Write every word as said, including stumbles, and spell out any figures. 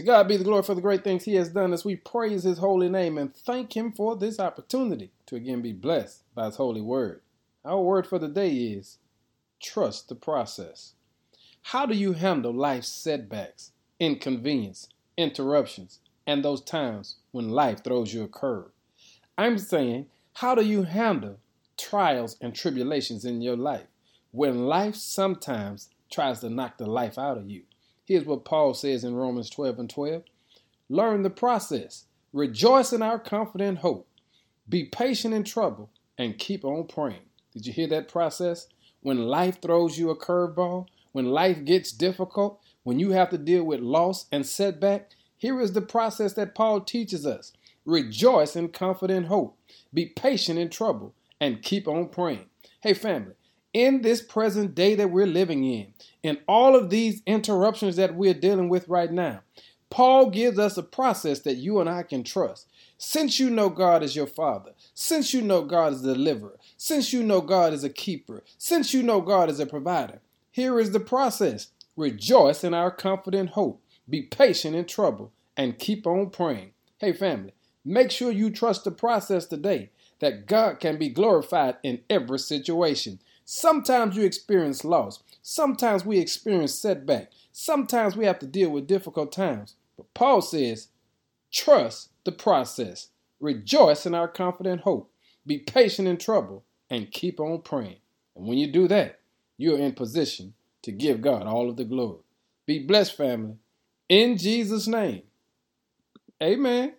To God be the glory for the great things he has done as we praise his holy name and thank him for this opportunity to again be blessed by his holy word. Our word for the day is trust the process. How do you handle life's setbacks, inconvenience, interruptions, and those times when life throws you a curve? I'm saying, how do you handle trials and tribulations in your life when life sometimes tries to knock the life out of you? Here's what Paul says in Romans twelve and twelve. Learn the process. Rejoice in our confident hope. Be patient in trouble and keep on praying. Did you hear that process? When life throws you a curveball, when life gets difficult, when you have to deal with loss and setback, here is the process that Paul teaches us. Rejoice in confident hope. Be patient in trouble and keep on praying. Hey, family, in this present day that we're living in, in all of these interruptions that we're dealing with right now, Paul gives us a process that you and I can trust. Since you know God is your Father, since you know God is a deliverer, since you know God is a keeper, since you know God is a provider, here is the process. Rejoice in our confident hope. Be patient in trouble and keep on praying. Hey, family, make sure you trust the process today that God can be glorified in every situation. Sometimes you experience loss. Sometimes we experience setback. Sometimes we have to deal with difficult times. But Paul says, trust the process. Rejoice in our confident hope. Be patient in trouble and keep on praying. And when you do that, you're in position to give God all of the glory. Be blessed, family. In Jesus' name, amen.